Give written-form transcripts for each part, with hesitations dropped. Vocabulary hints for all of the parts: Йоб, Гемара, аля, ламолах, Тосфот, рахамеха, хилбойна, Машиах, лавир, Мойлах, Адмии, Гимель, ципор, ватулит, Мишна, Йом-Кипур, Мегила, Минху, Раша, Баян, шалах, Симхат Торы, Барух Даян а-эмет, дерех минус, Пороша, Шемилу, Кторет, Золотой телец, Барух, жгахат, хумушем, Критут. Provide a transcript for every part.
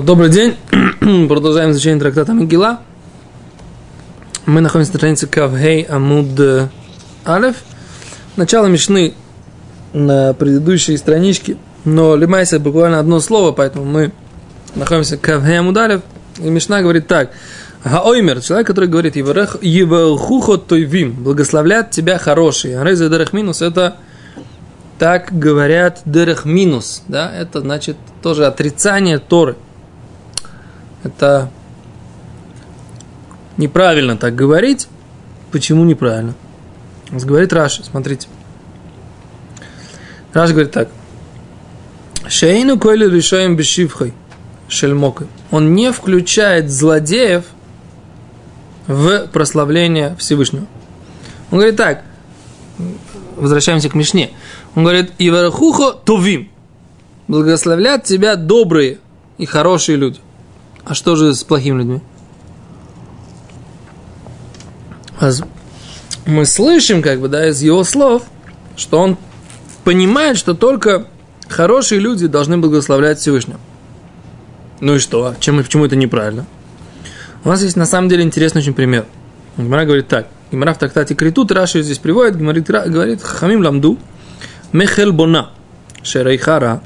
Добрый день. Продолжаем изучение трактата Мегила. Мы находимся на странице Кавхей Амуд Алев. Начало Мишны на предыдущей страничке, но лимайся буквально одно слово, поэтому мы находимся Кавхей Амуд Алев. И Мишна говорит так. Гаоймер, человек, который говорит, Евахухо тойвим, благословлят тебя хорошие. Рейзе дерех минус, это так говорят дерех минус, да, это значит тоже отрицание Торы. Это неправильно так говорить. Почему неправильно? Говорит Раша, смотрите. Раша говорит так. Шейну койли решаем бешивхой шельмокой. Он не включает злодеев в прославление Всевышнего. Он говорит так. Возвращаемся к Мишне. Он говорит, Иварахухо тувим. Благословлят тебя добрые и хорошие люди. А что же с плохими людьми? Мы слышим, как бы, да, из его слов, что он понимает, что только хорошие люди должны благословлять Всевышнего. Ну и что? Почему это неправильно? У нас есть, на самом деле, интересный очень пример. Гемара говорит так. Гемара в трактате Критут, Раша здесь приводит, говорит, хахамим ламду, мехелбона, шерейхара,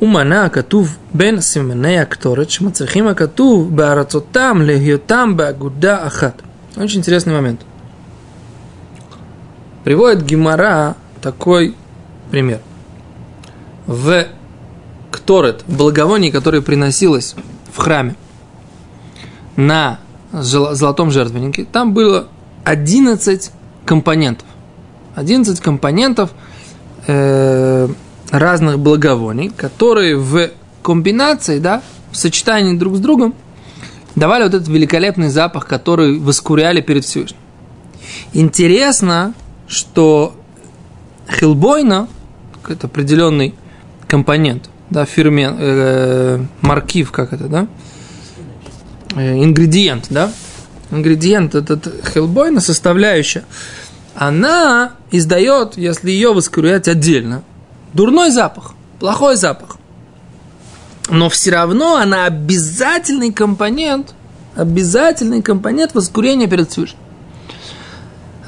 умана катув бен семенея кторет, шмацахима катув баарацотам легиотам баагуда ахат. Очень интересный момент. Приводит Гемара такой пример. В кторет, благовонии, которое приносилось в храме на золотом жертвеннике, там было 11 компонентов. 11 компонентов разных благовоний, которые в комбинации, да, в сочетании друг с другом, давали вот этот великолепный запах, который воскуряли перед Всевышним. Интересно, что хилбойна, какой-то определенный компонент, да, фермент, маркиф, как это, да, ингредиент, да, ингредиент этот хилбойна, составляющая, она издает, если ее воскурять отдельно, дурной запах, плохой запах. Но все равно она обязательный компонент воскурения перед Всевышним.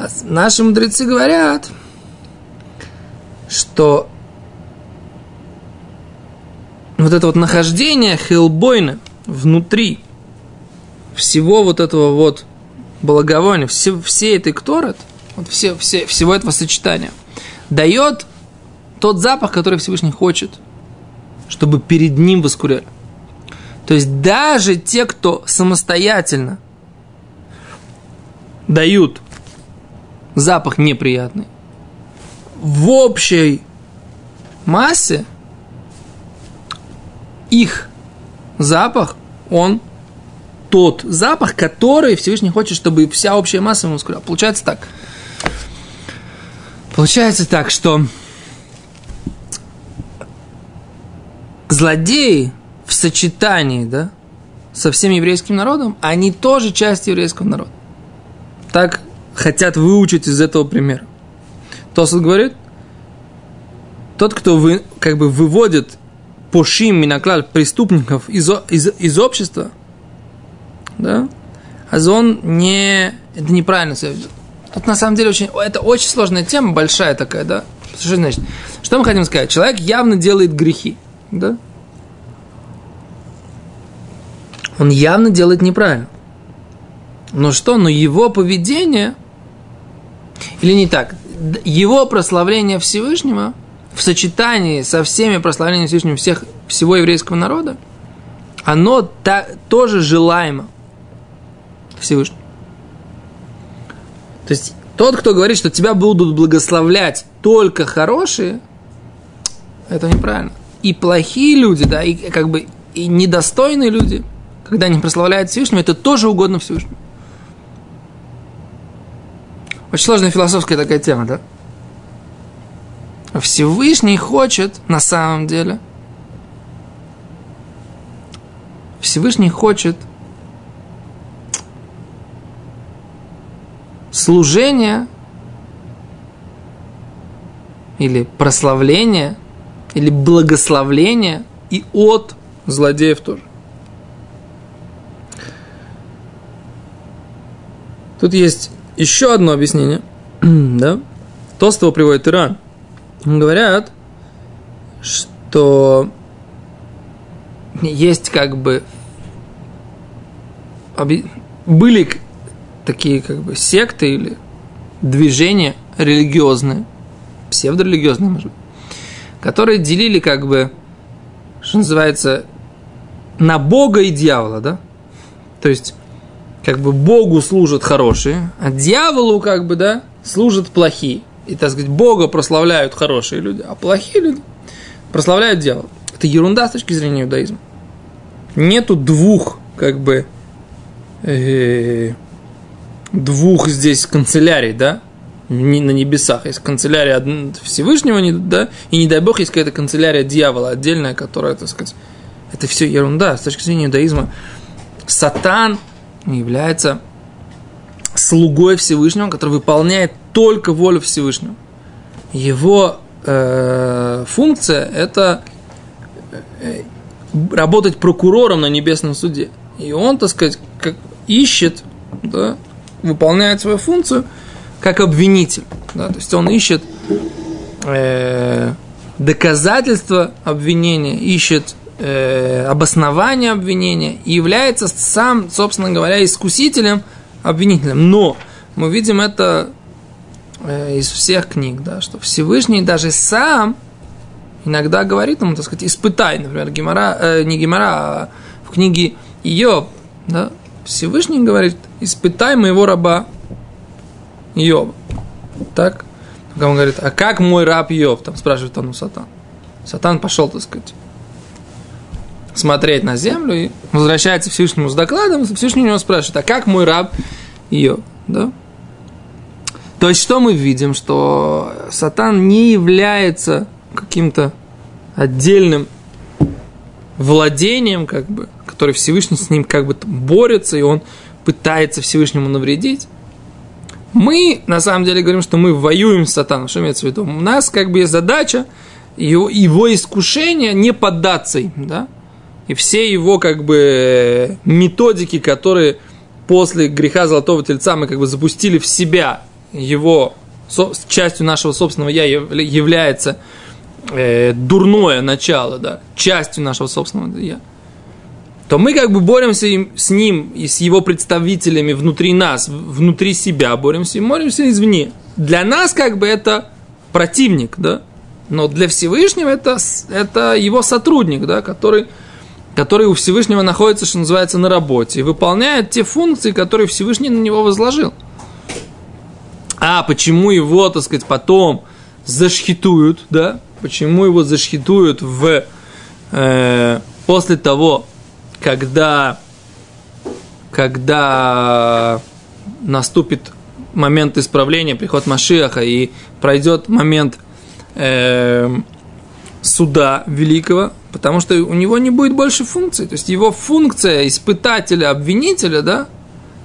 А наши мудрецы говорят, что вот это вот нахождение хилбойна внутри всего вот этого вот благовония, все этой кторет, вот всего этого сочетания, дает тот запах, который Всевышний хочет, чтобы перед ним воскуряли. То есть даже те, кто самостоятельно дают запах неприятный, в общей массе их запах, он тот запах, который Всевышний хочет, чтобы вся общая масса ему воскуряла. Получается так. Получается так, что злодеи в сочетании, да, со всем еврейским народом, они тоже часть еврейского народа. Так хотят выучить из этого примера. Тосфот говорит, тот, кто как бы выводит пошим минаклаль преступников из общества, да, он это неправильно себя ведет. Тут на самом деле это очень сложная тема, большая такая, да. Что значит? Что мы хотим сказать? Человек явно делает грехи. Да? Он явно делает неправильно. Но что? Но его поведение, или не так, его прославление Всевышнего в сочетании со всеми прославлениями Всевышнего всего еврейского народа, оно тоже желаемо Всевышнему. То есть тот, кто говорит, что тебя будут благословлять только хорошие, это неправильно. И плохие люди, да, и как бы и недостойные люди, когда они прославляют Всевышнего, это тоже угодно Всевышнему. Очень сложная философская такая тема, да? Всевышний хочет, на самом деле, Всевышний хочет служение или прославление или благословление и от злодеев тоже. Тут есть еще одно объяснение, да? Толстого приводит Иран. Говорят, что есть как бы были такие как бы секты или движения религиозные, псевдорелигиозные, может быть, которые делили как бы, что называется, на Бога и дьявола, да? То есть как бы Богу служат хорошие, а дьяволу как бы, да, служат плохие. И, так сказать, Бога прославляют хорошие люди, а плохие люди прославляют дьявола. Это ерунда с точки зрения иудаизма. Нету двух, как бы, двух здесь канцелярий, да, на небесах. Есть канцелярия Всевышнего, да, и, не дай бог, есть какая-то канцелярия дьявола отдельная, которая, так сказать, это все ерунда. С точки зрения иудаизма сатан является слугой Всевышнего, который выполняет только волю Всевышнего. Его функция – это работать прокурором на небесном суде. И он, так сказать, как ищет, да, выполняет свою функцию как обвинитель. Да, то есть он ищет доказательства обвинения, ищет обоснование обвинения и является сам, собственно говоря, искусителем, обвинителем. Но мы видим это из всех книг, да, что Всевышний даже сам иногда говорит ему, так сказать, испытай, например, не Гемара, а в книге Йоб, да, Всевышний говорит, испытай моего раба Йоба. Так? Он говорит, а как мой раб Йоб? Там спрашивает он у Сатана. Сатан пошел, так сказать, смотреть на землю и возвращается Всевышнему с докладом, Всевышний у него спрашивает, а как мой раб Йоб? Да? То есть, что мы видим? Что Сатан не является каким-то отдельным владением, как бы, который Всевышний с ним как бы борется, и он пытается Всевышнему навредить. Мы, на самом деле, говорим, что мы воюем с Сатаном. Что имеется в виду? У нас как бы есть задача, его искушение не поддаться им, да? И все его как бы методики, которые после греха Золотого Тельца мы как бы запустили в себя, его частью нашего собственного «я» является дурное начало, да, частью нашего собственного «я», то мы как бы боремся с ним и с его представителями внутри нас, внутри себя боремся и боремся извне. Для нас как бы это противник, да, но для Всевышнего это его сотрудник, да, который у Всевышнего находится, что называется, на работе, и выполняет те функции, которые Всевышний на него возложил. А почему его, так сказать, потом зашхитуют, да? Почему его зашхитуют после того, когда наступит момент исправления, приход Машиаха, и пройдет момент суда великого, потому что у него не будет больше функций. То есть его функция испытателя, обвинителя, да,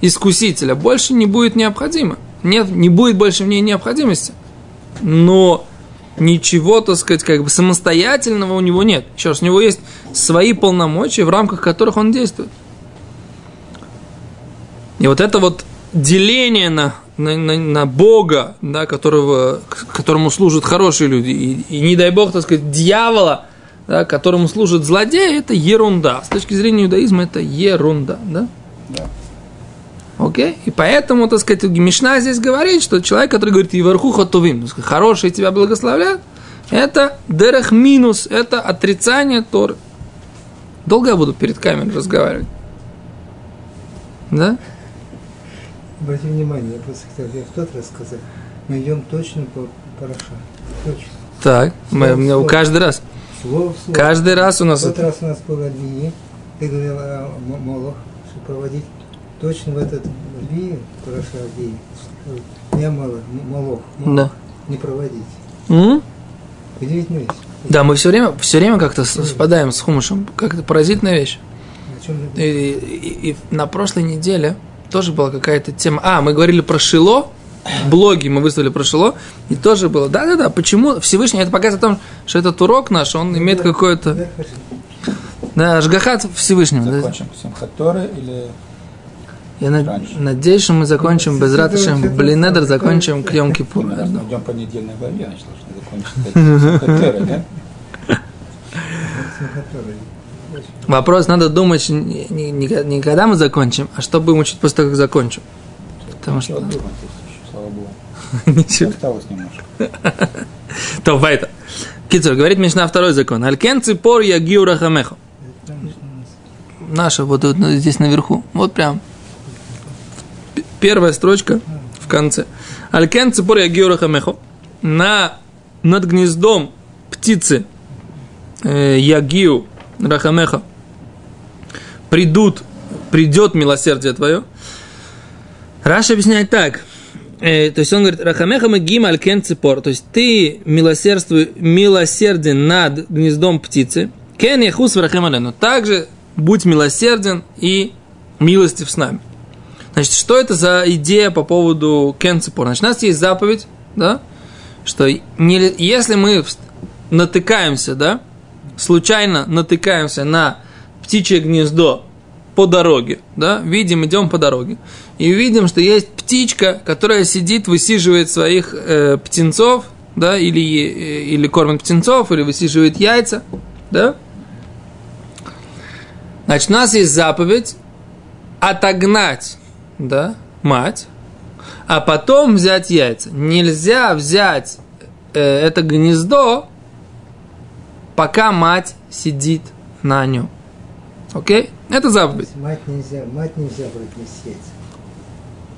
искусителя больше не будет необходима. Нет, не будет больше в ней необходимости. Но ничего, так сказать, как бы самостоятельного у него нет. Еще раз, у него есть свои полномочия, в рамках которых он действует. И вот это вот деление на Бога, да, которому служат хорошие люди, и не дай Бог, так сказать, дьявола, да, которому служат злодеи, это ерунда. С точки зрения иудаизма это ерунда, да? Да. Окей? И поэтому, так сказать, Мишна здесь говорит, что человек, который говорит «Иварху хатувим», «Хорошие тебя благословляют», это дерех минус, это отрицание Торы. Долго я буду перед камерой разговаривать? Да? Обрати внимание, я просто хотел в тот раз сказать, мы идем точно по Пороша. Точно. Так, у каждый раз. Слово. Каждый раз у нас... В тот раз у нас было Адмии, ты говорил о молох, чтобы проводить. Точно в этот день, хорошо, день, я молох, да. Не проводить. Удивительная вещь. Да, мы все время как-то совпадаем с хумушем, как-то поразительная вещь. О чем же? И на прошлой неделе тоже была какая-то тема. Мы говорили про шило, блоги мы выставили про шило, и тоже было. Да, почему Всевышний, это показывает о том, что этот урок наш, он имеет какое-то... Да, жгахат Всевышнего. Закончим Симхат Торы или... Я надеюсь, что мы закончим без ратышем. Блинедер закончим к Йом-Кипуру. Мы идем по недельной главе, значит, нужно закончить Симхат Торы, да? Вопрос, надо думать не когда мы закончим, а что будем учить после того, как закончим. Потому что... Думать, еще, слава Богу. Ничего. Осталось немножко. То, поэтому. Кицур, говорит Мишна второй закон. Алькен ципор ягиу рахамеха. Наша, вот здесь наверху. Вот прям. Первая строчка в конце. Алькен ципор ягиу рахамеха. Над гнездом птицы ягиу рахамеха. Придет милосердие твое. Раша объясняет так. То есть он говорит, рахамеха мегим алькен ципор. То есть ты милосерден над гнездом птицы. Кен яхус врахем алейну. Также будь милосерден и милостив с нами. Значит, что это за идея по поводу кен ципор? Значит, у нас есть заповедь, да, что если мы натыкаемся, да, случайно натыкаемся на птичье гнездо по дороге, да, видим, идем по дороге, и видим, что есть птичка, которая сидит, высиживает своих птенцов, да, или кормит птенцов, или высиживает яйца, да. Значит, у нас есть заповедь отогнать, да, мать, а потом взять яйца. Нельзя взять это гнездо, пока мать сидит на нем. Окей? Это заповедь. Мать нельзя брать вместе с яйцем.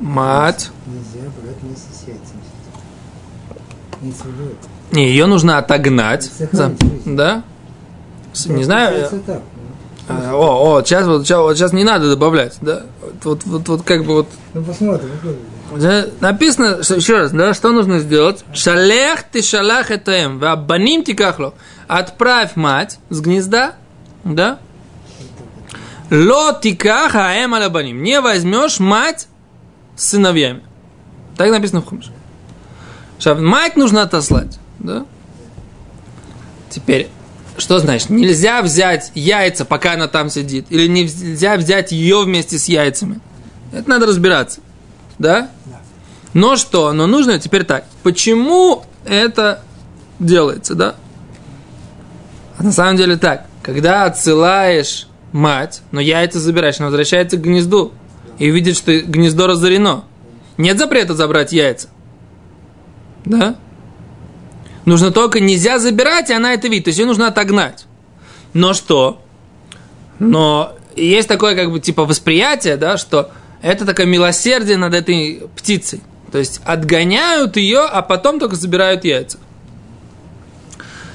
Мать. Нельзя брать вместе с яйцем. Не, ее нужно отогнать. Да? Не знаю. Сейчас не надо добавлять. Да? Вот как бы вот. Ну посмотрим. Написано, что, еще раз, да, что нужно сделать? Шалех ты шалах этаем, вабаним ти кахло. Отправь мать с гнезда, да? Ло ти каха аэм алабаним. Не возьмешь мать с сыновьями. Так написано в хумушем. Мать нужно отослать, да? Теперь, что значит? Нельзя взять яйца, пока она там сидит. Или нельзя взять ее вместе с яйцами. Это надо разбираться. Да? Но что? Но нужно теперь так. Почему это делается, да? А на самом деле так. Когда отсылаешь мать, но яйца забираешь, она возвращается к гнезду и видит, что гнездо разорено. Нет запрета забрать яйца. Да? Нужно только нельзя забирать, и она это видит. То есть ее нужно отогнать. Но что? Но есть такое как бы типа восприятие, да, что... Это такое милосердие над этой птицей. То есть отгоняют ее, а потом только забирают яйца.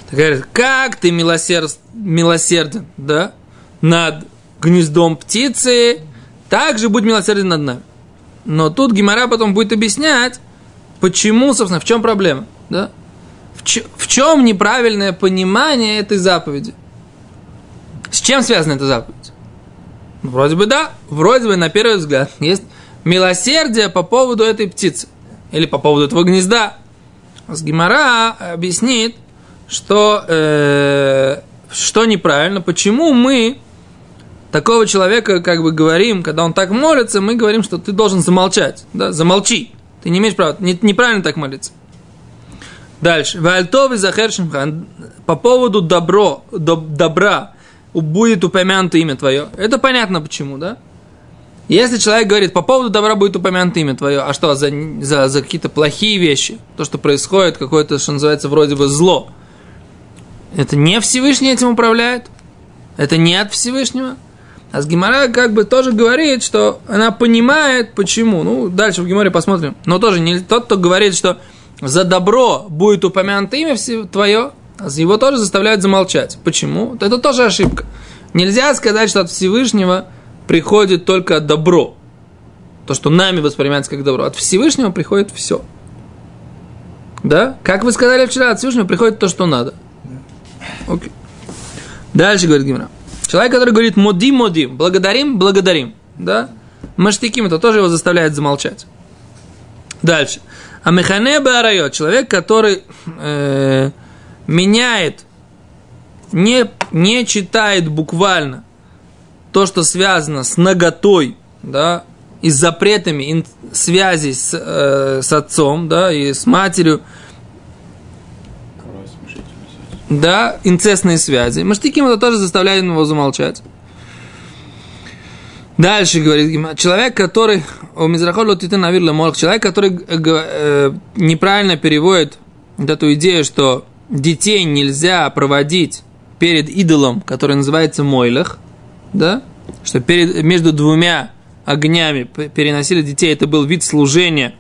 Так говорят, как ты милосерден, да, над гнездом птицы, так же будь милосерден над нами. Но тут Гемара потом будет объяснять, почему, собственно, в чем проблема. Да? В чем неправильное понимание этой заповеди. С чем связана эта заповедь? Вроде бы да, вроде бы на первый взгляд есть милосердие по поводу этой птицы или по поводу этого гнезда. Гемара объяснит, что неправильно, почему мы такого человека как бы говорим, когда он так молится, мы говорим, что ты должен замолчать, да, замолчи, ты не имеешь права, неправильно так молиться. Дальше, вальтовый захершимхан по поводу добра. Будет упомянуто имя твое. Это понятно почему, да? Если человек говорит, по поводу добра будет упомянуто имя твое, а что, за какие-то плохие вещи, то, что происходит, какое-то, что называется, вроде бы зло, это не Всевышний этим управляет, это не от Всевышнего. А с Гемара как бы тоже говорит, что она понимает, почему. Ну, дальше в Гемаре посмотрим. Но тоже не тот, кто говорит, что за добро будет упомянуто имя твое, его тоже заставляют замолчать. Почему? Это тоже ошибка. Нельзя сказать, что от Всевышнего приходит только добро. То, что нами воспринимается как добро. От Всевышнего приходит все. Да? Как вы сказали вчера, от Всевышнего приходит то, что надо. Окей. Дальше говорит Гемара. Человек, который говорит модим, благодарим. Да? Маштиким, это тоже его заставляет замолчать. Дальше. Амехане баарайот. Человек, который... меняет не не читает буквально то, что связано с наготой, да, и с запретами связи с отцом, да, и с матерью, да, инцестные связи. Маштиким это тоже заставляет его замолчать. Дальше говорит, человек, который неправильно переводит вот эту идею, что детей нельзя проводить перед идолом, который называется мойлах, да, что между двумя огнями переносили детей, это был вид служения,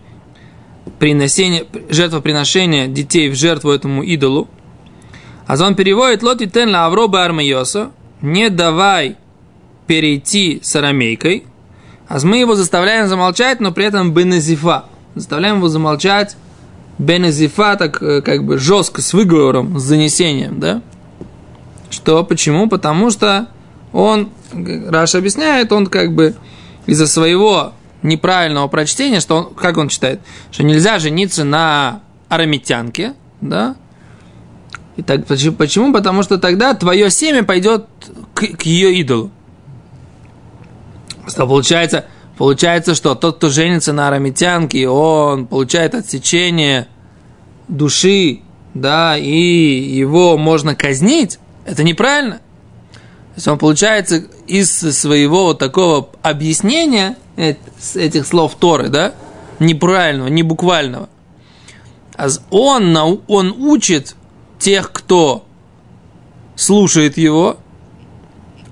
жертвоприношения детей в жертву этому идолу. А он переводит «Ло титен ла авро баармейоса», «не давай перейти с арамейкой», а мы его заставляем замолчать, но при этом бенезифа, заставляем его замолчать бенезифа, так как бы жестко, с выговором, с занесением, да? Что, почему? Потому что он, Раша объясняет, он как бы из-за своего неправильного прочтения, что он, как он читает, что нельзя жениться на арамитянке, да? И так, почему? Потому что тогда твое семя пойдет к ее идолу. Что получается, что тот, кто женится на арамитянке, он получает отсечение души, да, и его можно казнить. Это неправильно. То есть он, получается, из своего вот такого объяснения этих слов Торы, да, неправильного, небуквального, он учит тех, кто слушает его,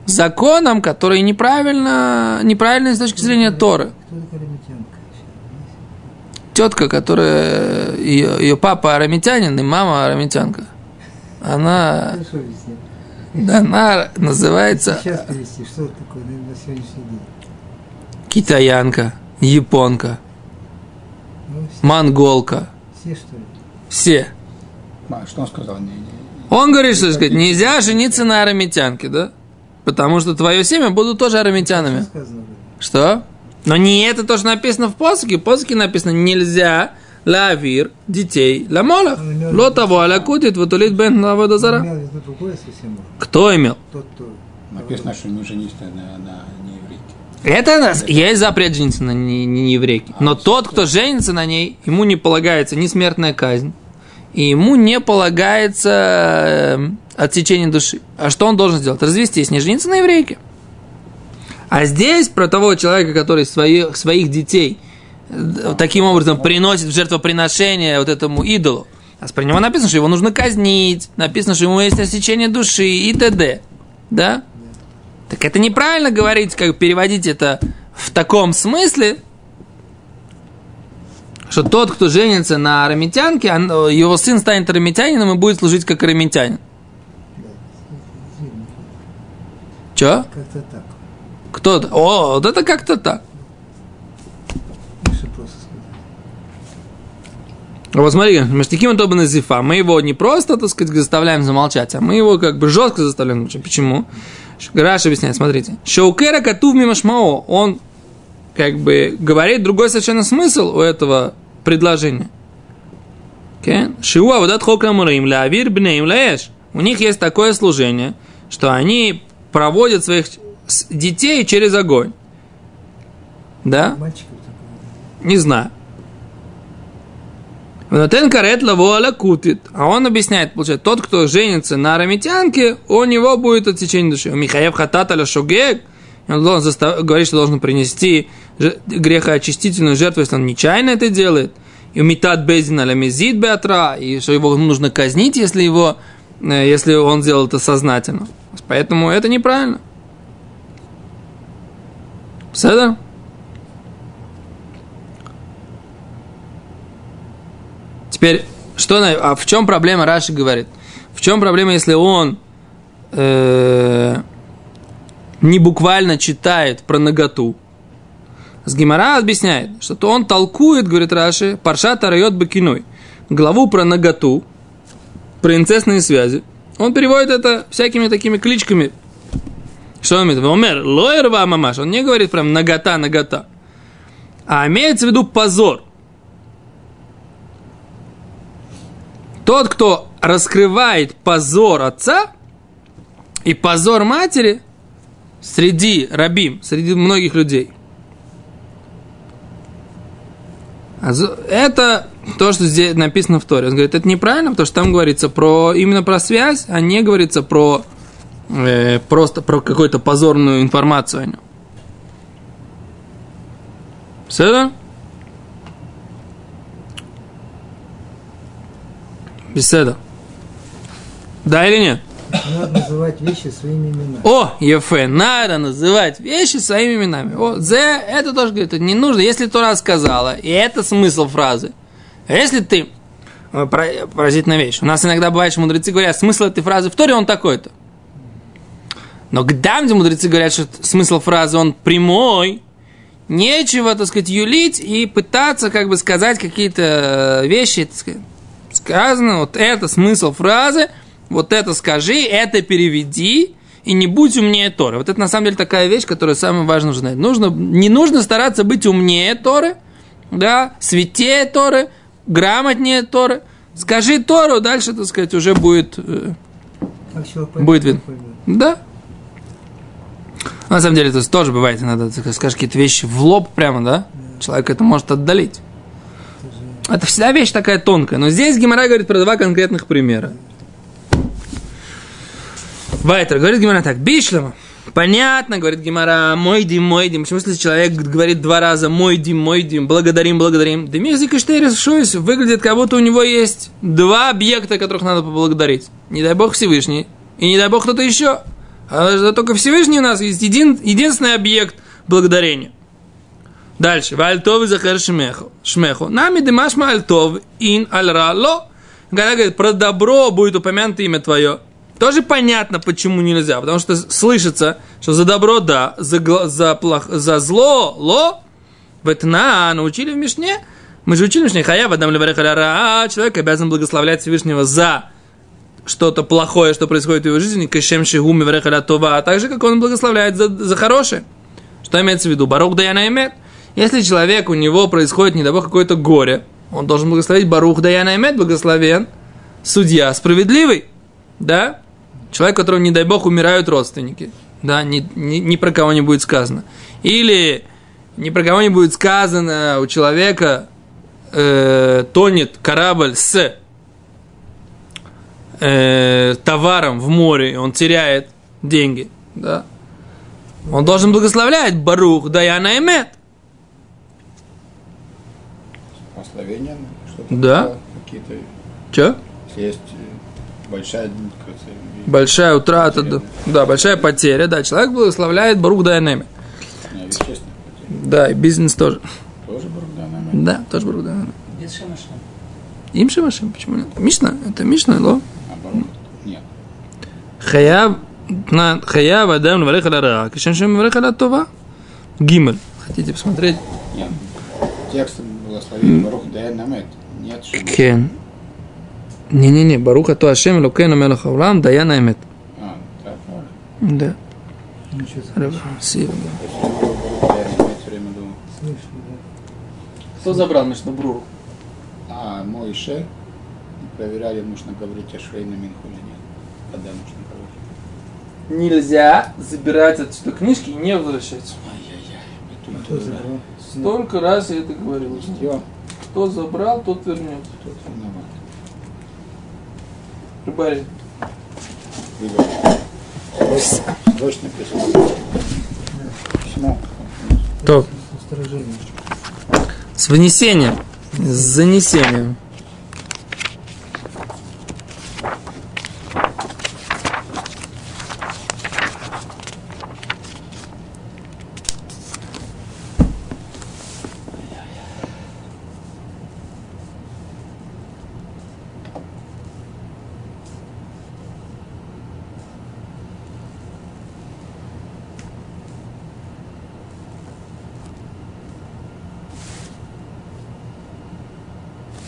законам, которые неправильны с точки зрения Торы. Тетка, которая... Ее папа арамитянин и мама арамитянка. Она... Она называется... Сейчас перевести, что это такое на сегодняшний день? Китаянка, японка, монголка. Все, что ли? Все. Что он сказал? Он говорит, что сказать, нельзя жениться на арамитянке, да? Потому что твое семя будут тоже арамитянами. Что? Но не это то, что написано в посуке. В посуке написано нельзя лавир детей ламолах. Ло того алякудит ватулит бен лаводозара. Кто имел? Написано, что не женись на нееврейке. Это нас. Есть запрет жениться на нееврейке. Но тот, кто женится на ней, ему не полагается ни смертная казнь, и ему не полагается отсечение души. А что он должен сделать? Развестись, не жениться на еврейке. А здесь про того человека, который своих детей таким образом приносит в жертвоприношение вот этому идолу. А про него написано, что его нужно казнить, написано, что ему есть отсечение души и т.д. Да? Так это неправильно говорить, как переводить это в таком смысле, что тот, кто женится на арамитянке, его сын станет арамитянином и будет служить как арамитянин. Че? Как-то так. Кто-то. О, вот это как-то так. А вот смотри, мы его не просто, так сказать, заставляем замолчать, а мы его как бы жестко заставляем замолчать. Почему? Раша объясняет, смотрите. Шаукера катув мимашмао, он как бы говорит другой совершенно смысл у этого предложения. Шиуа водат хокрамураим лавир бнеим лаэш. У них есть такое служение, что они проводят своих детей через огонь. Да? Не знаю. Внутен карет лавуаля кутит. А он объясняет, получается, тот, кто женится на арамитянке, у него будет отсечение души. У Михаев хатат аля шогег. Он говорит, что должен принести грехоочистительную жертву, если он нечаянно это делает. И умитат бездин аля мезид беатра. И что его нужно казнить, если он сделал это сознательно. Поэтому это неправильно. Седа? Теперь, а в чем проблема, Раши говорит? В чем проблема, если он... не буквально читает про наготу. С Гемара объясняет, что то он толкует, говорит Раши, парша тарайот бакиной, главу про наготу, про инцестные связи. Он переводит это всякими такими кличками. Что он имеет? Вомер, лоэр ва мамаш. Он не говорит прям нагота, нагота. А имеется в виду позор. Тот, кто раскрывает позор отца, и позор матери среди рабим, среди многих людей. Это то, что здесь написано в Торе. Он говорит, это неправильно, потому что там говорится про, именно про связь, а не говорится про просто про какую-то позорную информацию о нем. Все? Беседа. Да или нет? Надо называть вещи своими именами. О, Ефе, надо называть вещи своими именами. О, зе, это тоже говорит, это не нужно, если Тора сказала, и это смысл фразы. А если ты, поразительная вещь, у нас иногда бывает, что мудрецы говорят, смысл этой фразы в Торе он такой-то. Но когда мудрецы говорят, что смысл фразы он прямой, нечего, так сказать, юлить и пытаться, как бы, сказать какие-то вещи, так сказать, сказано, вот это смысл фразы, вот это скажи, это переведи, и не будь умнее Торы. Вот это, на самом деле, такая вещь, которую самое важное нужно знать. Не нужно стараться быть умнее Торы, да, святее Торы, грамотнее Торы. Скажи Тору, дальше, так сказать, уже будет, будет видно. Да. На самом деле, это тоже бывает иногда, ты скажешь какие-то вещи в лоб прямо, да? Человек это может отдалить. Это всегда вещь такая тонкая. Но здесь Гемара говорит про два конкретных примера. Вайтер, говорит Гемара так, бишлема. Понятно, говорит Гемара, мойдим. Почему, если человек говорит два раза мойдим, благодарим. Да мир зикаштейрис шуис выглядит, как будто у него есть два объекта, которых надо поблагодарить. Не дай бог Всевышний, и не дай бог кто-то еще. А только Всевышний у нас есть единственный объект благодарения. Дальше. Вальтовы захар шмеху. Нами дымашма альтов ин альра ло. Когда говорит, про добро будет упомянуто имя твое. Тоже понятно, почему нельзя. Потому что слышится, что за добро да, за зло ло. Ветна научили в Мишне. Мы же учили в Мишне. Хаяв адам леварех аляра. Человек обязан благословлять Всевышнего за что-то плохое, что происходит в его жизни, кешем шигуми врехаля Това, а также, как он благословляет за хорошее. Что имеется в виду? Барух Даян а-эмет. Если человек, у него происходит, не дай бог, какое-то горе, он должен благословить Барух Даян а-эмет, благословен, судья справедливый, да? Человек, которого, не дай бог, умирают родственники, да? Ни про кого не будет сказано. Или ни про кого не будет сказано, у человека тонет корабль с товаром в море, и он теряет деньги, да? Он должен благословлять Барух Даян а-эмет. Благословение? Да. Какие-то... Че? Есть большая утрата, потеря, да, большая потеря, да. Человек благословляет Барух Даян а-эмет. Да, и бизнес тоже. Тоже Барух Даян а-эмет? Да, тоже Барух Даян а-эмет. Без шемашем. Им шемашем? Почему нет? Мишна? Это Мишна, Ло? Нет. Хаяв адам леварех аля раа, кешем шем леварех аля това. Гимель. Хотите посмотреть? Нет. Текстом благословил Барух Даян а-эмет. Нет шем. Кен. Не. Баруха то Шемилу, Кейнумену Хавлам, Даян а-эмет. А, так, правильно. Да. Ничего страшного. Кто забрал Мишну Брух? А, Моише. Проверяли, нужно говорить о швейном минху или нет. Когда нужно говорить. Нельзя забирать отсюда книжки и не возвращать. Ай-яй-яй. Кто забрал? Столько раз я это говорил. Кто забрал, тот вернет. Тот виноват. Рыбарь. Дочь написала. Письмо. Топ. С вынесением. С занесением.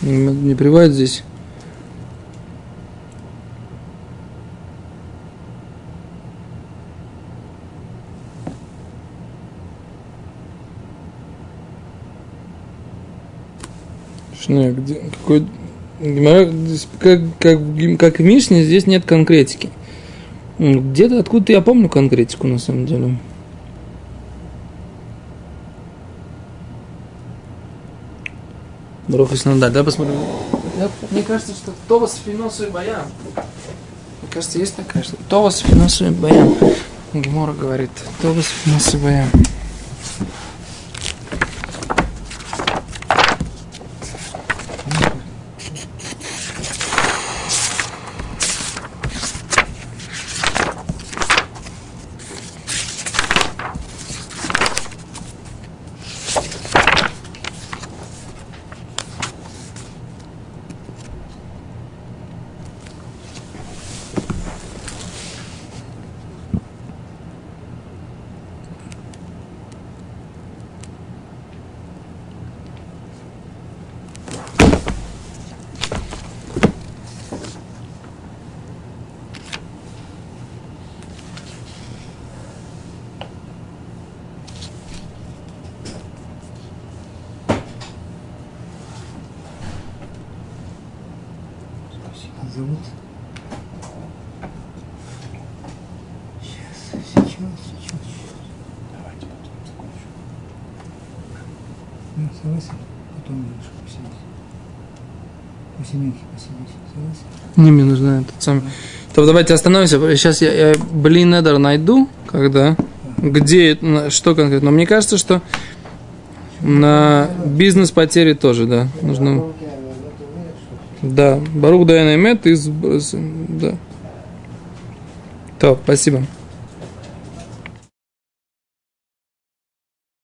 Не приводит здесь. Шне, где какой как в Мишне здесь нет конкретики. Где-то откуда-то я помню конкретику, на самом деле. Барух Ислам, да, да, посмотрим. Мне кажется, что Това с Финосой и Баян. Мне кажется, есть такая, что Това с Финосой и Баян. Гемора говорит, Това с Финосой и Баян. Не, мне нужно этот самый. То давайте остановимся. Сейчас я блин эдер найду, когда, где, что конкретно. Но мне кажется, что на бизнес потери тоже, да, нужно. Да, Барух Даян а-эмет из, да. То, спасибо.